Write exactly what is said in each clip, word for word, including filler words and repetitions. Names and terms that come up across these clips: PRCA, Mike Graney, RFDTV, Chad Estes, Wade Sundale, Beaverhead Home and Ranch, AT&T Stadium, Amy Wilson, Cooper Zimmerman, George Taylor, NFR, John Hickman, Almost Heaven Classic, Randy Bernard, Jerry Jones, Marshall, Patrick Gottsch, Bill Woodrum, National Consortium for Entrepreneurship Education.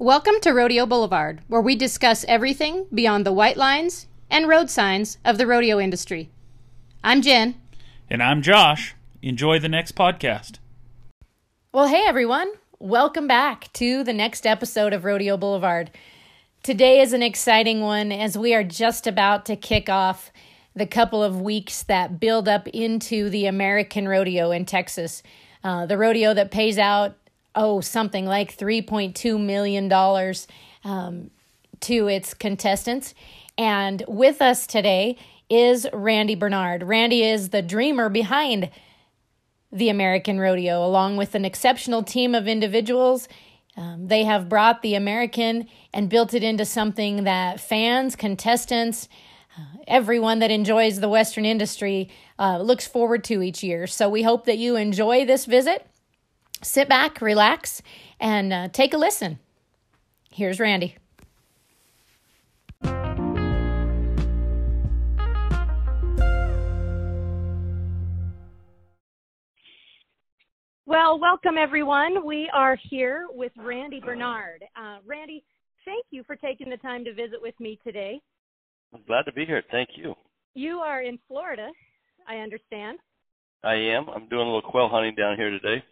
Welcome to Rodeo Boulevard, where we discuss everything beyond the white lines and road signs of the rodeo industry. I'm Jen. And I'm Josh. Enjoy the next podcast. Well, hey, everyone. Welcome back to the next episode of Rodeo Boulevard. Today is an exciting one as we are just about to kick off the couple of weeks that build up into the American Rodeo in Texas, uh, the rodeo that pays out oh, something like three point two million dollars um, to its contestants. And with us today is Randy Bernard. Randy is the dreamer behind the American Rodeo, along with an exceptional team of individuals. Um, they have brought the American and built it into something that fans, contestants, uh, everyone that enjoys the Western industry uh, looks forward to each year. So we hope that you enjoy this visit. Sit back, relax, and uh, take a listen. Here's Randy. Well, welcome, everyone. We are here with Randy Bernard. Uh, Randy, thank you for taking the time to visit with me today. I'm glad to be here. Thank you. You are in Florida, I understand. I am. I'm doing a little quail hunting down here today.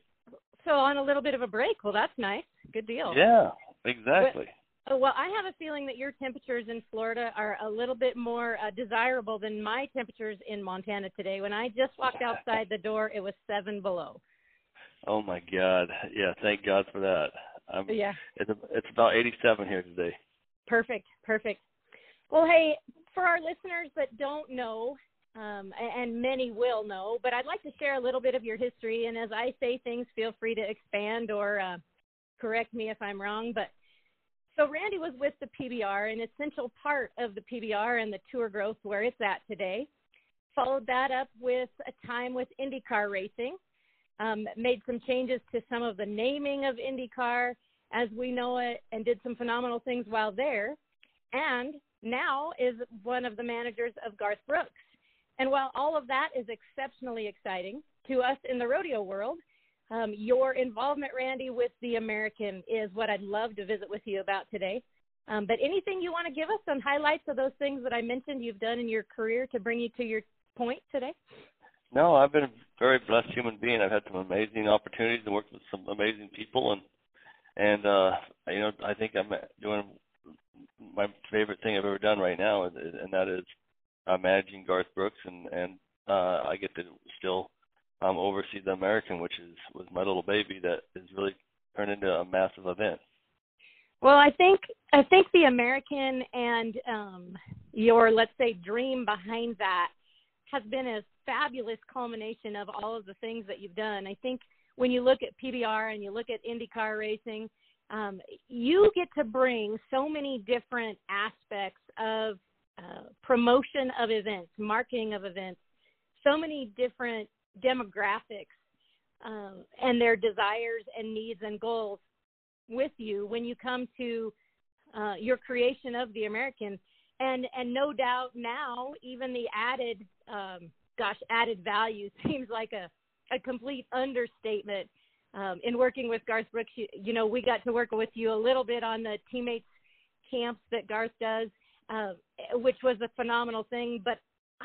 So on a little bit of a break. Well, that's nice. Good deal. Yeah, exactly. Well, well I have a feeling that your temperatures in Florida are a little bit more uh, desirable than my temperatures in Montana today. When I just walked outside the door, it was seven below. Oh, my God. Yeah, thank God for that. I'm, yeah. It's, it's about eighty-seven here today. Perfect, perfect. Well, hey, for our listeners that don't know, Um, and many will know, but I'd like to share a little bit of your history. And as I say things, feel free to expand or uh, correct me if I'm wrong. But so Randy was with the P B R, an essential part of the P B R and the tour growth where it's at today. Followed that up with a time with IndyCar racing, um, made some changes to some of the naming of IndyCar as we know it, and did some phenomenal things while there. And now is one of the managers of Garth Brooks. And while all of that is exceptionally exciting to us in the rodeo world, um, your involvement, Randy, with the American is what I'd love to visit with you about today. Um, but anything you want to give us on highlights of those things that I mentioned you've done in your career to bring you to your point today? No, I've been a very blessed human being. I've had some amazing opportunities and worked with some amazing people. And, and uh, you know, I think I'm doing my favorite thing I've ever done right now, and, and that is Uh, managing Garth Brooks, and and uh, I get to still um, oversee the American, which is was my little baby that has really turned into a massive event. Well, I think I think the American and um, your, let's say, dream behind that has been a fabulous culmination of all of the things that you've done. I think when you look at P B R and you look at IndyCar racing, um, you get to bring so many different aspects of Uh, promotion of events, marketing of events, so many different demographics uh, and their desires and needs and goals with you when you come to uh, your creation of the American. And and no doubt now, even the added, um, gosh, added value seems like a, a complete understatement. Um, in working with Garth Brooks, you, you know, we got to work with you a little bit on the teammates camps that Garth does, Uh, which was a phenomenal thing. But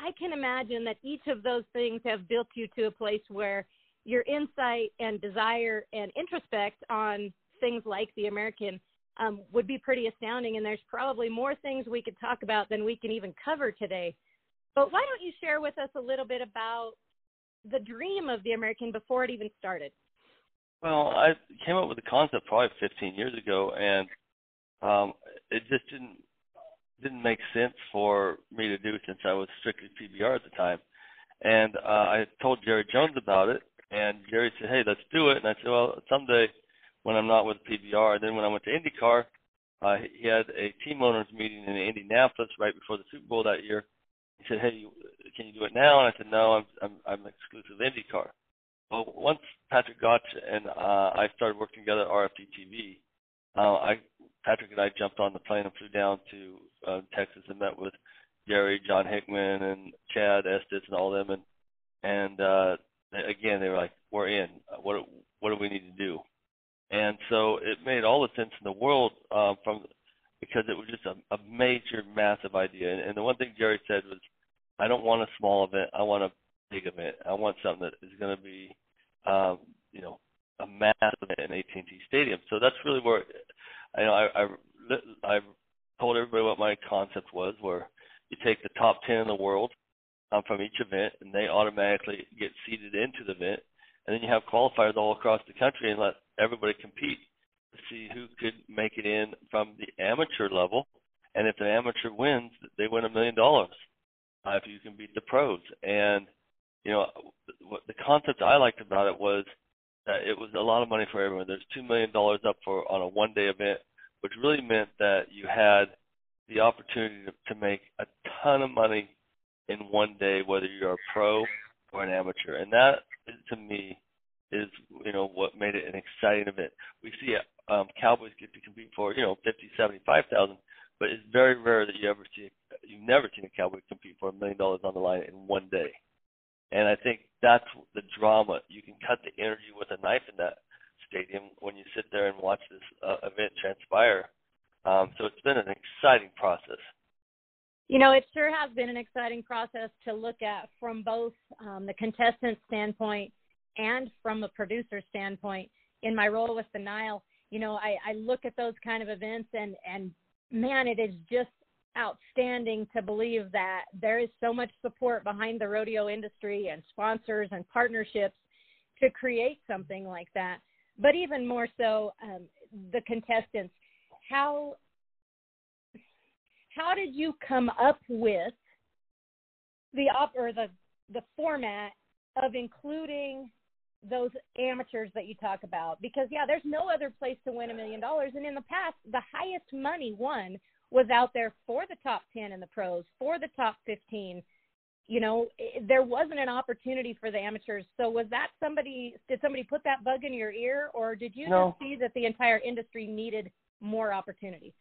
I can imagine that each of those things have built you to a place where your insight and desire and introspect on things like the American um, would be pretty astounding. And there's probably more things we could talk about than we can even cover today. But why don't you share with us a little bit about the dream of the American before it even started? Well, I came up with the concept probably fifteen years ago, and um, it just didn't, didn't make sense for me to do since I was strictly P B R at the time. And uh, I told Jerry Jones about it, and Jerry said, hey, let's do it. And I said, well, someday when I'm not with P B R. And then when I went to IndyCar, uh, he had a team owners meeting in Indianapolis right before the Super Bowl that year. He said, hey, can you do it now? And I said, no, I'm I'm, I'm exclusive IndyCar. Well, once Patrick Gottsch and uh, I started working together at R F D T V, Uh, I, Patrick and I jumped on the plane and flew down to uh, Texas and met with Jerry, John Hickman, and Chad Estes, and all of them. And, and uh, again, they were like, we're in. What what do we need to do? And so it made all the sense in the world um, from because it was just a, a major, massive idea. And, and the one thing Jerry said was, I don't want a small event. I want a big event. I want something that is going to be, um, you know, a massive event in A T and T Stadium. So that's really where, you know, I, I, I told everybody what my concept was, where you take the top ten in the world um, from each event, and they automatically get seeded into the event. And then you have qualifiers all across the country and let everybody compete to see who could make it in from the amateur level. And if the amateur wins, they win a million dollars uh, if you can beat the pros. And, you know, what the concept I liked about it was that it was a lot of money for everyone. There's two million dollars up for on a one-day event, which really meant that you had the opportunity to, to make a ton of money in one day, whether you're a pro or an amateur. And that, to me, is, you know, what made it an exciting event. We see um, Cowboys get to compete for, you know, fifty, seventy-five thousand, but it's very rare that you ever see, you've never seen a Cowboy compete for a million dollars on the line in one day. And I think that's the drama. You can cut the energy with a knife in that stadium when you sit there and watch this uh, event transpire. Um, so it's been an exciting process. You know, it sure has been an exciting process to look at from both um, the contestant standpoint and from the producer standpoint. In my role with the Nile, you know, I, I look at those kind of events and, and, man, it is just outstanding to believe that there is so much support behind the rodeo industry and sponsors and partnerships to create something like that. But even more so, um, the contestants, how – How did you come up with the op or the the format of including those amateurs that you talk about? Because, yeah, there's no other place to win a million dollars. And in the past, the highest money won was out there for the top ten in the pros, for the top fifteen. You know, it, there wasn't an opportunity for the amateurs. So was that somebody – did somebody put that bug in your ear, or did you no. just see that the entire industry needed more opportunity?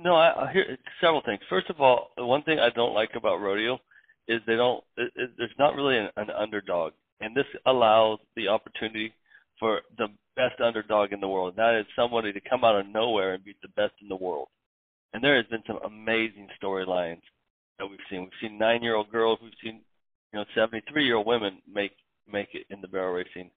No, I, I hear several things. First of all, the one thing I don't like about rodeo is they don't. It, it, there's not really an, an underdog, and this allows the opportunity for the best underdog in the world. And that is somebody to come out of nowhere and beat the best in the world. And there has been some amazing storylines that we've seen. We've seen nine-year-old girls. We've seen, you know, seventy-three-year-old women make make it in the barrel racing.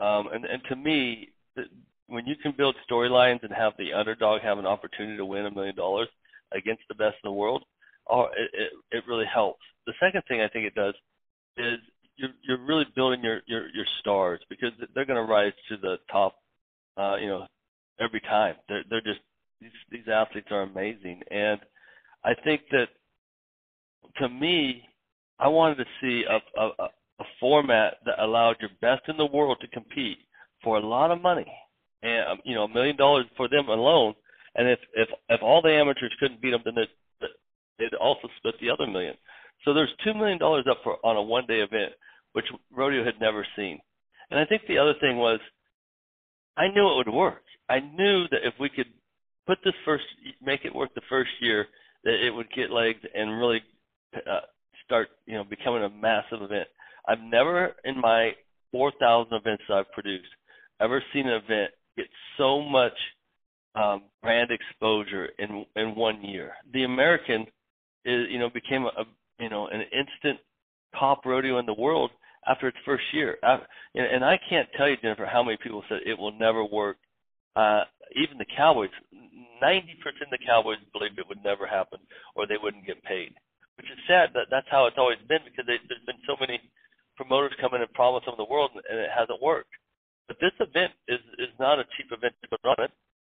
Um, and and to me, the, when you can build storylines and have the underdog have an opportunity to win a million dollars against the best in the world, it, it, it really helps. The second thing I think it does is you're, you're really building your, your, your stars, because they're going to rise to the top, uh, you know, every time. They're, they're just these, these athletes are amazing. And I think that, to me, I wanted to see a, a, a format that allowed your best in the world to compete for a lot of money. And, you know, a million dollars for them alone. And if, if if all the amateurs couldn't beat them, then they'd, they'd also split the other million. So there's two million dollars up for on a one-day event, which rodeo had never seen. And I think the other thing was, I knew it would work. I knew that if we could put this first, make it work the first year, that it would get legs and really uh, start, you know, becoming a massive event. I've never in my four thousand events that I've produced ever seen an event get so much um, brand exposure in in one year. The American, is, you know, became a, a you know an instant top rodeo in the world after its first year. I, and I can't tell you, Jennifer, how many people said it will never work. Uh, even the Cowboys, ninety percent of the Cowboys believed it would never happen, or they wouldn't get paid. Which is sad. That that's how it's always been, because they, there's been so many promoters come in and promise them the world, and it hasn't worked. But this event is, is not a cheap event to put on. It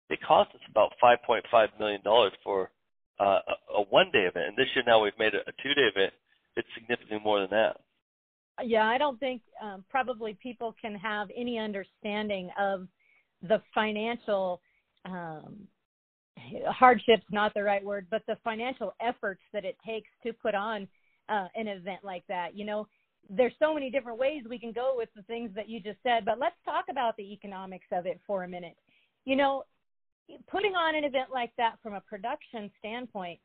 It cost us about five point five million dollars for uh, a, a one-day event. And this year now we've made it a two-day event. It's significantly more than that. Yeah, I don't think um, probably people can have any understanding of the financial um, hardship's not the right word, but the financial efforts that it takes to put on uh, an event like that. You know, there's so many different ways we can go with the things that you just said, but let's talk about the economics of it for a minute. You know, putting on an event like that from a production standpoint,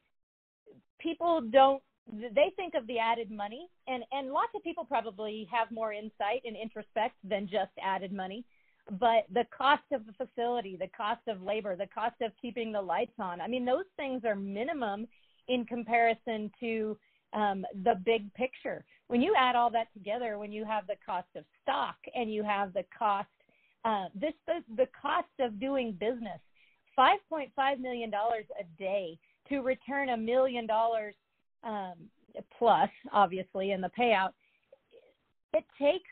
people don't, they think of the added money, and, and lots of people probably have more insight and introspect than just added money. But the cost of the facility, the cost of labor, the cost of keeping the lights on, I mean, those things are minimum in comparison to um, the big picture. When you add all that together, when you have the cost of stock and you have the cost, uh, this the, the cost of doing business, five point five million dollars a day to return a million dollars um, plus, obviously, in the payout, it takes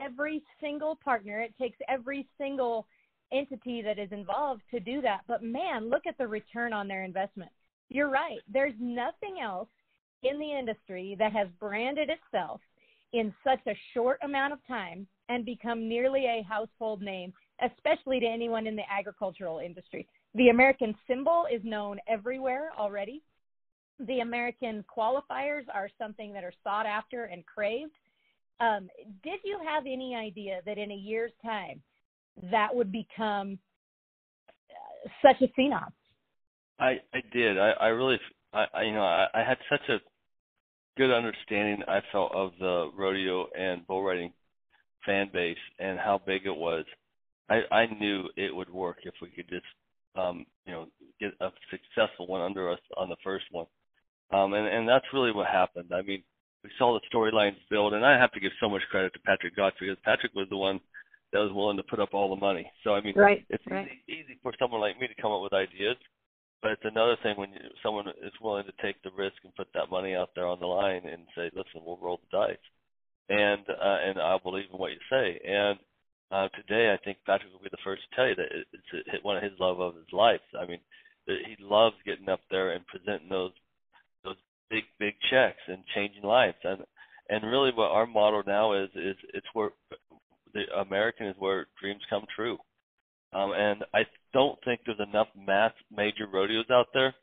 every single partner, it takes every single entity that is involved to do that. But man, look at the return on their investment. You're right. There's nothing else in the industry that has branded itself in such a short amount of time and become nearly a household name, especially to anyone in the agricultural industry. The American symbol is known everywhere already. The American qualifiers are something that are sought after and craved. Um, did you have any idea that in a year's time that would become uh, such a phenom? I, I did. I, I really, I, I you know, I, I had such a good understanding, I felt, of the rodeo and bull riding fan base and how big it was. I, I knew it would work if we could just, um, you know, get a successful one under us on the first one. Um, and, and that's really what happened. I mean, we saw the storylines build, and I have to give so much credit to Patrick Gottsch because Patrick was the one that was willing to put up all the money. So, I mean, right, it's right. Easy, easy for someone like me to come up with ideas, but it's another thing when you, someone is willing to take the risk and put that money out there on the line and say, listen, we'll roll the dice, and uh, and I'll believe in what you say. And uh, today, I think Patrick will be the first to tell you that it's a, one of his love of his life. I mean, he loves getting up there and presenting those big, big checks and changing lives. And and really what our model now is, is it's where the American is where dreams come true. Um, and I don't think there's enough mass major rodeos out there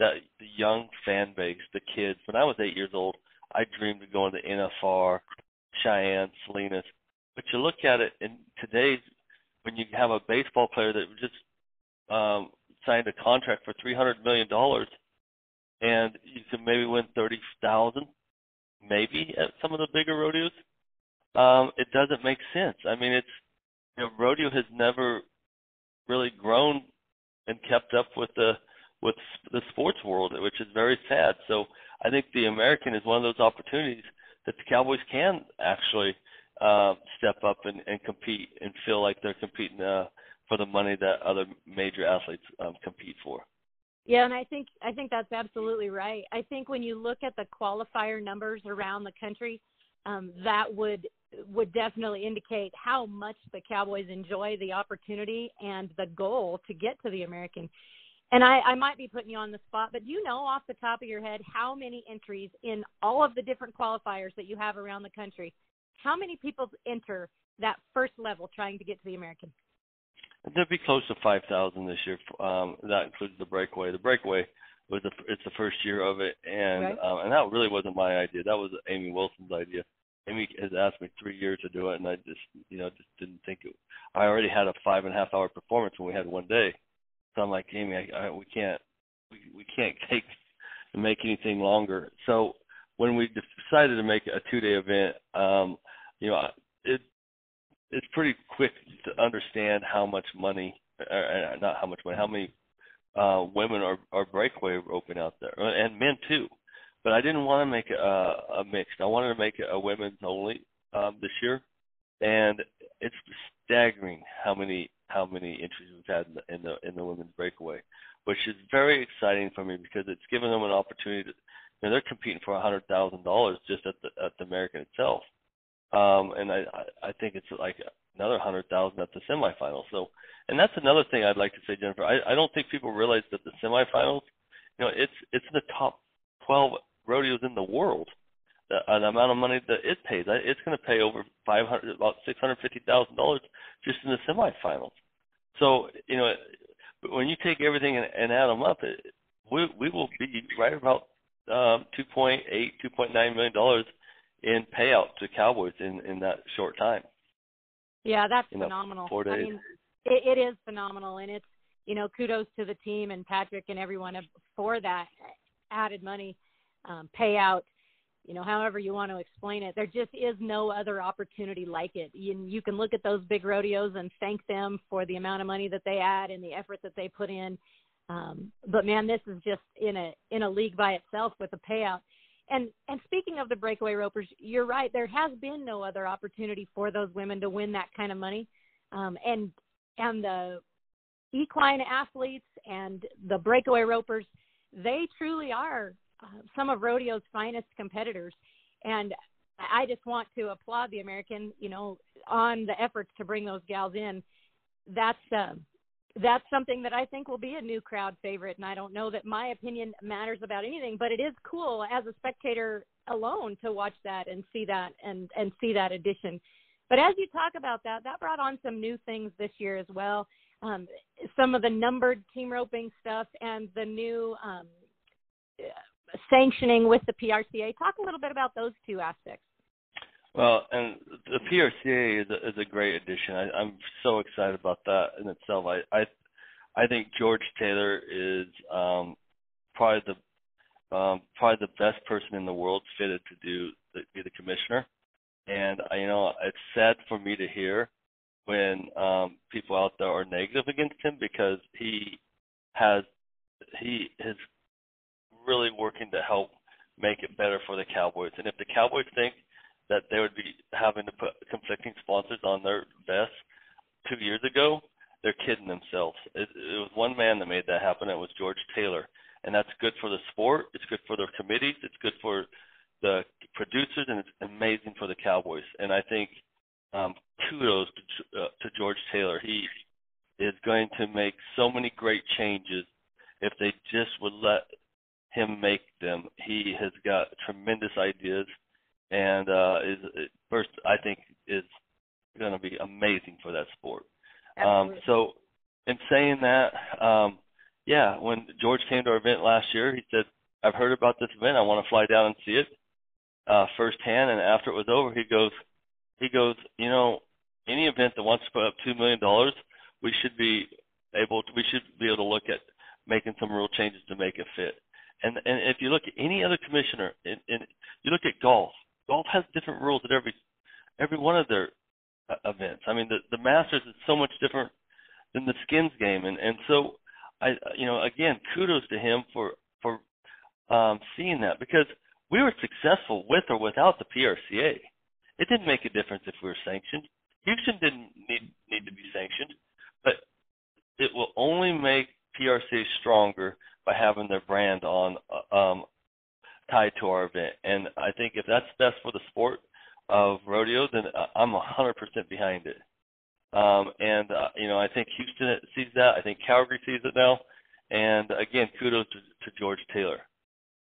that the young fan base, the kids, when I was eight years old, I dreamed of going to N F R, Cheyenne, Salinas. But you look at it in today's, when you have a baseball player that just um, signed a contract for three hundred million dollars, and you can maybe win thirty thousand dollars, maybe, at some of the bigger rodeos. Um, it doesn't make sense. I mean, it's, you know, rodeo has never really grown and kept up with the with the sports world, which is very sad. So I think the American is one of those opportunities that the Cowboys can actually uh, step up and, and compete and feel like they're competing uh, for the money that other major athletes um, compete for. Yeah, and I think I think that's absolutely right. I think when you look at the qualifier numbers around the country, um, that would would definitely indicate how much the Cowboys enjoy the opportunity and the goal to get to the American. And I, I might be putting you on the spot, but do you know off the top of your head how many entries in all of the different qualifiers that you have around the country, how many people enter that first level trying to get to the American? There'll be close to five thousand this year. Um, that includes the breakaway. The breakaway was the, it's the first year of it, and right. um, and that really wasn't my idea. That was Amy Wilson's idea. Amy has asked me three years to do it, and I just you know just didn't think it. I already had a five and a half hour performance when we had one day, so I'm like, Amy, I, I, we can't we we can't take and make anything longer. So when we decided to make a two day event, um, you know it. It's pretty quick to understand how much money, or not how much money, how many uh, women are, are breakaway roping out there, and men too. But I didn't want to make a, a mixed. I wanted to make a women's only um, this year, and it's staggering how many how many entries we've had in the, in the in the women's breakaway, which is very exciting for me because it's given them an opportunity. To, you know, they're competing for a hundred thousand dollars just at the at the American itself. Um, and I, I think it's like another one hundred thousand dollars at the semifinals. So, and that's another thing I'd like to say, Jennifer. I, I don't think people realize that the semifinals, you know, it's it's the top twelve rodeos in the world. The, the amount of money that it pays, it's going to pay over five hundred, about six hundred fifty thousand dollars just in the semifinals. So, you know, when you take everything and, and add them up, it, we we will be right about um, two point eight, two point nine million dollars in payout to Cowboys in, in that short time. Yeah, that's you know, phenomenal. Four days. I mean, it, it is phenomenal, and it's, you know, kudos to the team and Patrick and everyone for that added money um, payout. you know, however you want to explain it. There just is no other opportunity like it. You, you can look at those big rodeos and thank them for the amount of money that they add and the effort that they put in. Um, but, man, this is just in a in a league by itself with a payout. And and speaking of the breakaway ropers, you're right. There has been no other opportunity for those women to win that kind of money. Um, and and the equine athletes and the breakaway ropers, they truly are uh, some of rodeo's finest competitors. And I just want to applaud the American, you know, on the efforts to bring those gals in. That's uh, that's something that I think will be a new crowd favorite. And I don't know that my opinion matters about anything, but it is cool as a spectator alone to watch that and see that and, and see that addition. But as you talk about that, that brought on some new things this year as well. Um, some of the numbered team roping stuff and the new um, sanctioning with the P R C A. Talk a little bit about those two aspects. Well, and the P R C A is a, is a great addition. I, I'm so excited about that in itself. I I, I think George Taylor is um, probably the um, probably the best person in the world fitted to do to be the commissioner. And you know, it's sad for me to hear when um, people out there are negative against him, because he has he is really working to help make it better for the Cowboys. And if the Cowboys think that they would be having to put conflicting sponsors on their vests two years ago, they're kidding themselves. It, it was one man that made that happen. It was George Taylor, and that's good for the sport. It's good for their committees. It's good for the producers, and it's amazing for the Cowboys. And I think um, kudos to, uh, to George Taylor. He is going to make so many great changes if they just would let him make them. He has got tremendous ideas, and uh, is first I think is going to be amazing for that sport. Um, so in saying that, um, yeah, when George came to our event last year, he said, "I've heard about this event. I want to fly down and see it Uh, firsthand," and after it was over, he goes, he goes, you know, any event that wants to put up two million dollars, we should be able, to, we should be able to look at making some real changes to make it fit. And and if you look at any other commissioner, and you look at golf, golf has different rules at every every one of their uh, events. I mean, the the Masters is so much different than the skins game, and and so I, you know, again, kudos to him for for um, seeing that, because we were successful with or without the P R C A. It didn't make a difference if we were sanctioned. Houston didn't need, need to be sanctioned, but it will only make P R C A stronger by having their brand on um, tied to our event. And I think if that's best for the sport of rodeo, then I'm one hundred percent behind it. Um, and, uh, you know, I think Houston sees that. I think Calgary sees it now. And, again, kudos to, to George Taylor.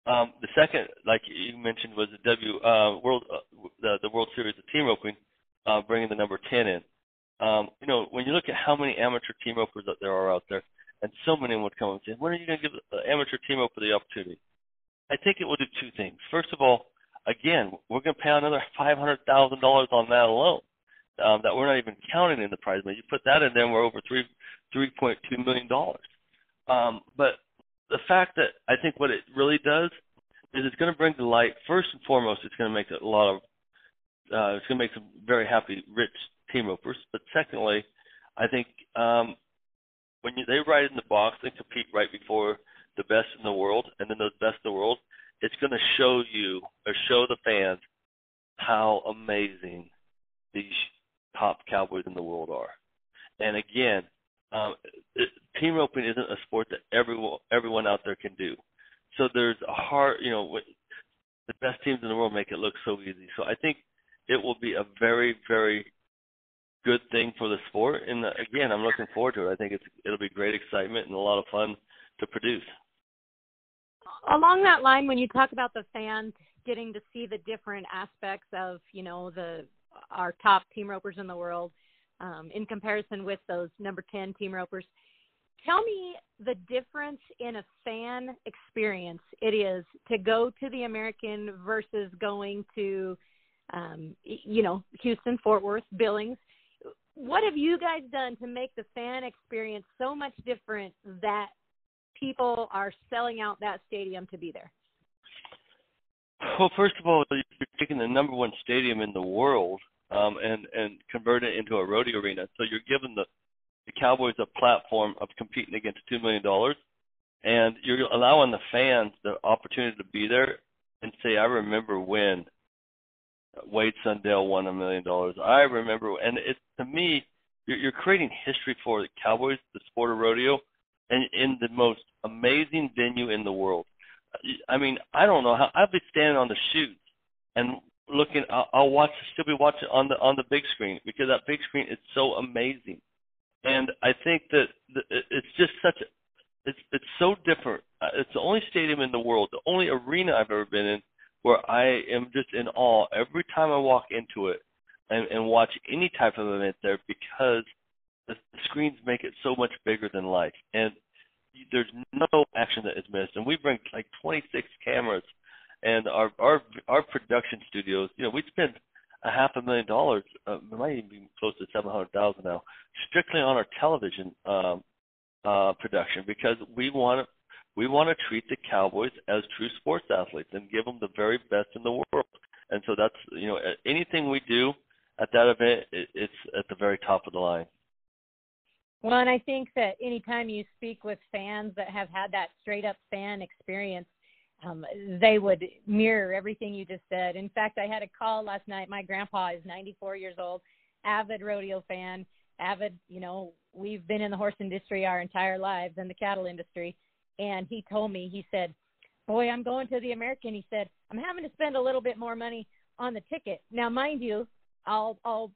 Um, the second, like you mentioned, was the W uh, World uh, the, the World Series of team roping, uh, bringing the number ten in. Um, you know, when you look at how many amateur team ropers that there are out there, and so many would come and say, "When are you going to give the amateur team roper the opportunity?" I think it will do two things. First of all, again, we're going to pay another five hundred thousand dollars on that alone, um, that we're not even counting in the prize money. You put that in there, we're over three three point two million dollars. Um, but the fact that I think what it really does is it's going to bring to light, first and foremost, it's going to make a lot of, uh, it's going to make some very happy, rich team ropers. But secondly, I think um, when you, they ride in the box and compete right before the best in the world, and then those best in the world, it's going to show you or show the fans how amazing these top Cowboys in the world are. And again, Um, it, team roping isn't a sport that everyone everyone out there can do. So there's a hard, you know, the best teams in the world make it look so easy. So I think it will be a very, very good thing for the sport. And again, I'm looking forward to it. I think it's it'll be great excitement and a lot of fun to produce. Along that line, when you talk about the fans getting to see the different aspects of, you know, the our top team ropers in the world, Um, in comparison with those number ten team ropers, tell me the difference in a fan experience it is to go to the American versus going to, um, you know, Houston, Fort Worth, Billings. What have you guys done to make the fan experience so much different that people are selling out that stadium to be there? Well, first of all, you're taking the number one stadium in the world um, and, and convert it into a rodeo arena. So you're giving the, the Cowboys a platform of competing against two million dollars, and you're allowing the fans the opportunity to be there and say, I remember when Wade Sundale won a million dollars. I remember. And it's, to me, you're, you're creating history for the Cowboys, the sport of rodeo, and in the most amazing venue in the world. I mean, I don't know how I'll be standing on the chute and looking. I'll, I'll watch, still be watching on the on the big screen, because that big screen is so amazing. And I think that the, it's just such a, it's it's so different. It's the only stadium in the world, the only arena I've ever been in, where I am just in awe every time I walk into it and, and watch any type of event there, because the screens make it so much bigger than life. And there's no action that is missed. And we bring like twenty-six cameras, and our our our production studios, you know, we spend a half a million dollars, uh, it might even be close to seven hundred thousand now, strictly on our television um, uh, production, because we want to, we want to treat the Cowboys as true sports athletes and give them the very best in the world. And so that's, you know, anything we do at that event, it, it's at the very top of the line. Well, and I think that anytime you speak with fans that have had that straight-up fan experience, um, they would mirror everything you just said. In fact, I had a call last night. My grandpa is ninety-four years old, avid rodeo fan, avid, you know, we've been in the horse industry our entire lives and the cattle industry. And he told me, he said, boy, I'm going to the American. He said, I'm having to spend a little bit more money on the ticket. Now, mind you, I'll, I'll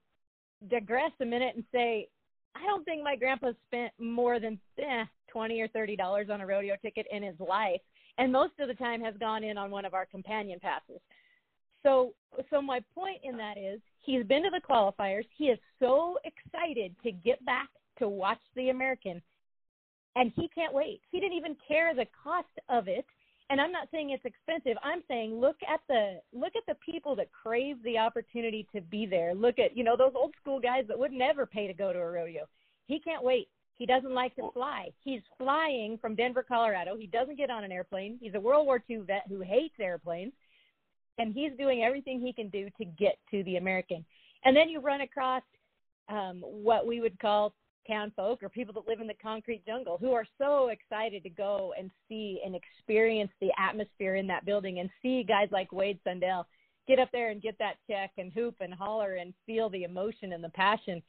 digress a minute and say, I don't think my grandpa spent more than eh, twenty or thirty dollars on a rodeo ticket in his life. And most of the time has gone in on one of our companion passes. So, so my point in that is, he's been to the qualifiers. He is so excited to get back to watch the American, and he can't wait. He didn't even care the cost of it. And I'm not saying it's expensive. I'm saying look at the look at the people that crave the opportunity to be there. Look at, you know, those old school guys that would never pay to go to a rodeo. He can't wait. He doesn't like to fly. He's flying from Denver, Colorado. He doesn't get on an airplane. He's a World War Two vet who hates airplanes. And he's doing everything he can do to get to the American. And then you run across um, what we would call town folk, or people that live in the concrete jungle, who are so excited to go and see and experience the atmosphere in that building, and see guys like Wade Sundale get up there and get that check and hoop and holler and feel the emotion and the passion.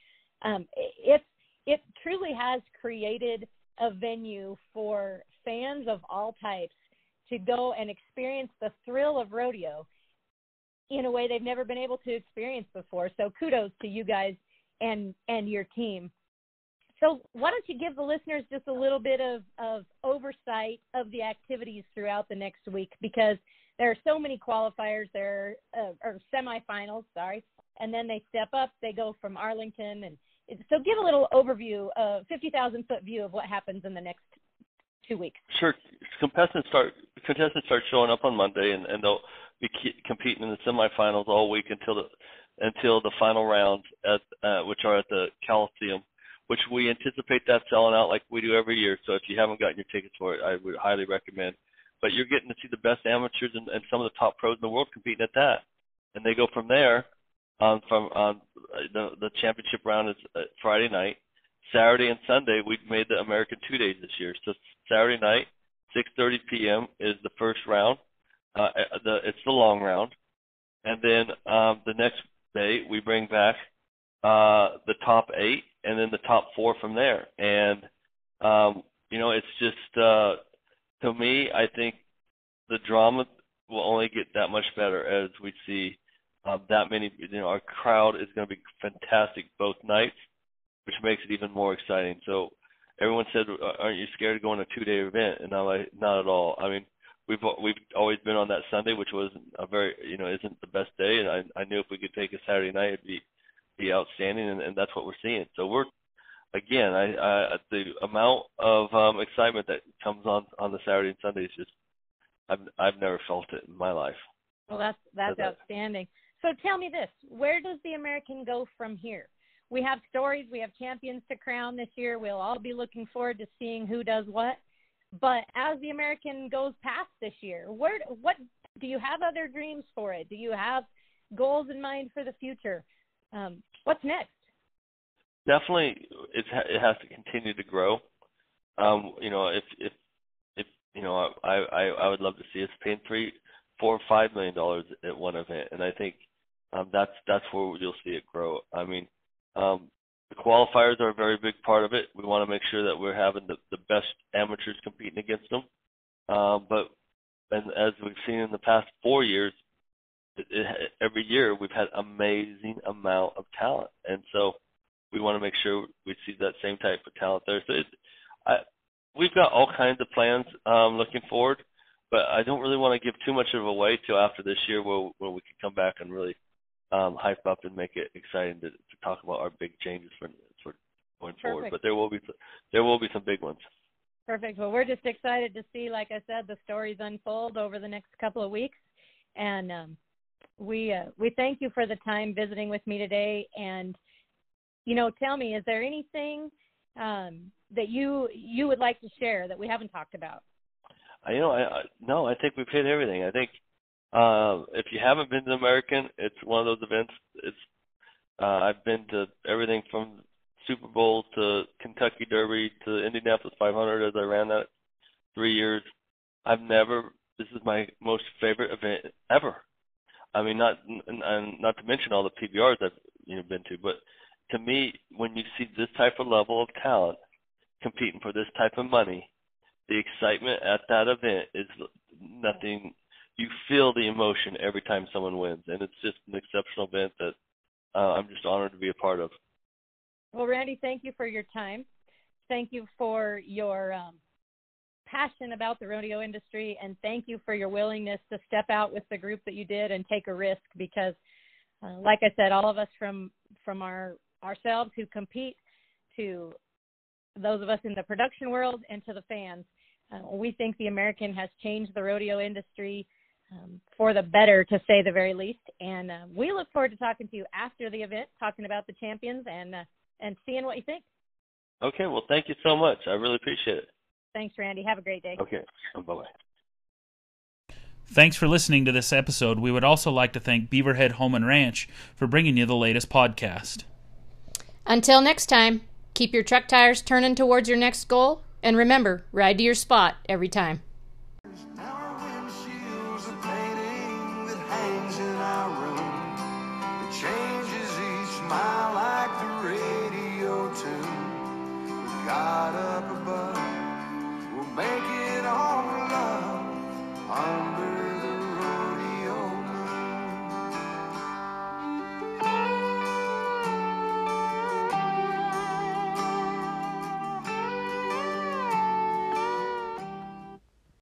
Um, it, it truly has created a venue for fans of all types to go and experience the thrill of rodeo in a way they've never been able to experience before. So kudos to you guys and, and your team. So why don't you give the listeners just a little bit of, of oversight of the activities throughout the next week, because there are so many qualifiers there, uh, or semifinals, sorry, and then they step up, they go from Arlington. And so give a little overview, a fifty thousand foot view of what happens in the next two weeks. Sure. Contestants start, contestants start showing up on Monday, and, and they'll be competing in the semifinals all week until the, until the final rounds, at, uh, which are at the Coliseum, which we anticipate that selling out like we do every year. So if you haven't gotten your tickets for it, I would highly recommend. But you're getting to see the best amateurs and, and some of the top pros in the world competing at that. And they go from there. Um, from um, the, the championship round is uh, Friday night. Saturday and Sunday, we've made the American two days this year. So Saturday night, six thirty p m is the first round. Uh, the, it's the long round. And then um, the next day, we bring back uh, the top eight, and then the top four from there. And, um, you know, it's just, uh, to me, I think the drama will only get that much better as we see uh, that many, you know, our crowd is going to be fantastic both nights, which makes it even more exciting. So everyone said, aren't you scared of going to a two-day event? And I'm like, not at all. I mean, we've we've always been on that Sunday, which wasn't a very, you know, isn't the best day. And I, I knew if we could take a Saturday night, it'd be, be outstanding, and, and that's what we're seeing. So we're, again, I, I the amount of um, excitement that comes on on the Saturday and Sunday is just, I've I've never felt it in my life. Well, that's that's so that, outstanding. So tell me this: where does the American go from here? We have stories, we have champions to crown this year. We'll all be looking forward to seeing who does what. But as the American goes past this year, where what do you have other dreams for it? Do you have goals in mind for the future? Um, what's next? Definitely, it's, it has to continue to grow. Um, you know, if if if you know, I I, I would love to see us paying three, four, or five million dollars at one event, and I think um, that's that's where you'll see it grow. I mean, um, the qualifiers are a very big part of it. We want to make sure that we're having the, the best amateurs competing against them. Um, but and as we've seen in the past four years, it, it, every year we've had amazing amount of talent, and so we want to make sure we see that same type of talent there. So it, I, we've got all kinds of plans um, looking forward, but I don't really want to give too much of it away till after this year, where, where we can come back and really um, hype up and make it exciting to, to talk about our big changes for, for going Perfect. forward. But there will be there will be some big ones. Perfect. Well, we're just excited to see, like I said, the stories unfold over the next couple of weeks, and um, we uh, we thank you for the time visiting with me today. And you know, tell me, is there anything um, that you you would like to share that we haven't talked about? I, you know, I, I, no, I think we've hit everything. I think uh, if you haven't been to the American, it's one of those events. It's uh, I've been to everything from Super Bowl to Kentucky Derby to Indianapolis five hundred, as I ran that three years. I've never. This is my most favorite event ever. I mean, not and not to mention all the P B Rs I've you know been to, but to me, when you see this type of level of talent competing for this type of money, the excitement at that event is nothing. You feel the emotion every time someone wins, and it's just an exceptional event that uh, I'm just honored to be a part of. Well, Randy, thank you for your time. Thank you for your um, passion about the rodeo industry, and thank you for your willingness to step out with the group that you did and take a risk because, uh, like I said, all of us from, from our – ourselves who compete, to those of us in the production world, and to the fans. Uh, we think the American has changed the rodeo industry um, for the better, to say the very least. And uh, we look forward to talking to you after the event, talking about the champions and, uh, and seeing what you think. Okay. Well, thank you so much. I really appreciate it. Thanks, Randy. Have a great day. Okay. Bye-bye. Thanks for listening to this episode. We would also like to thank Beaverhead Home and Ranch for bringing you the latest podcast. Until next time, keep your truck tires turning towards your next goal, and remember, ride to your spot every time.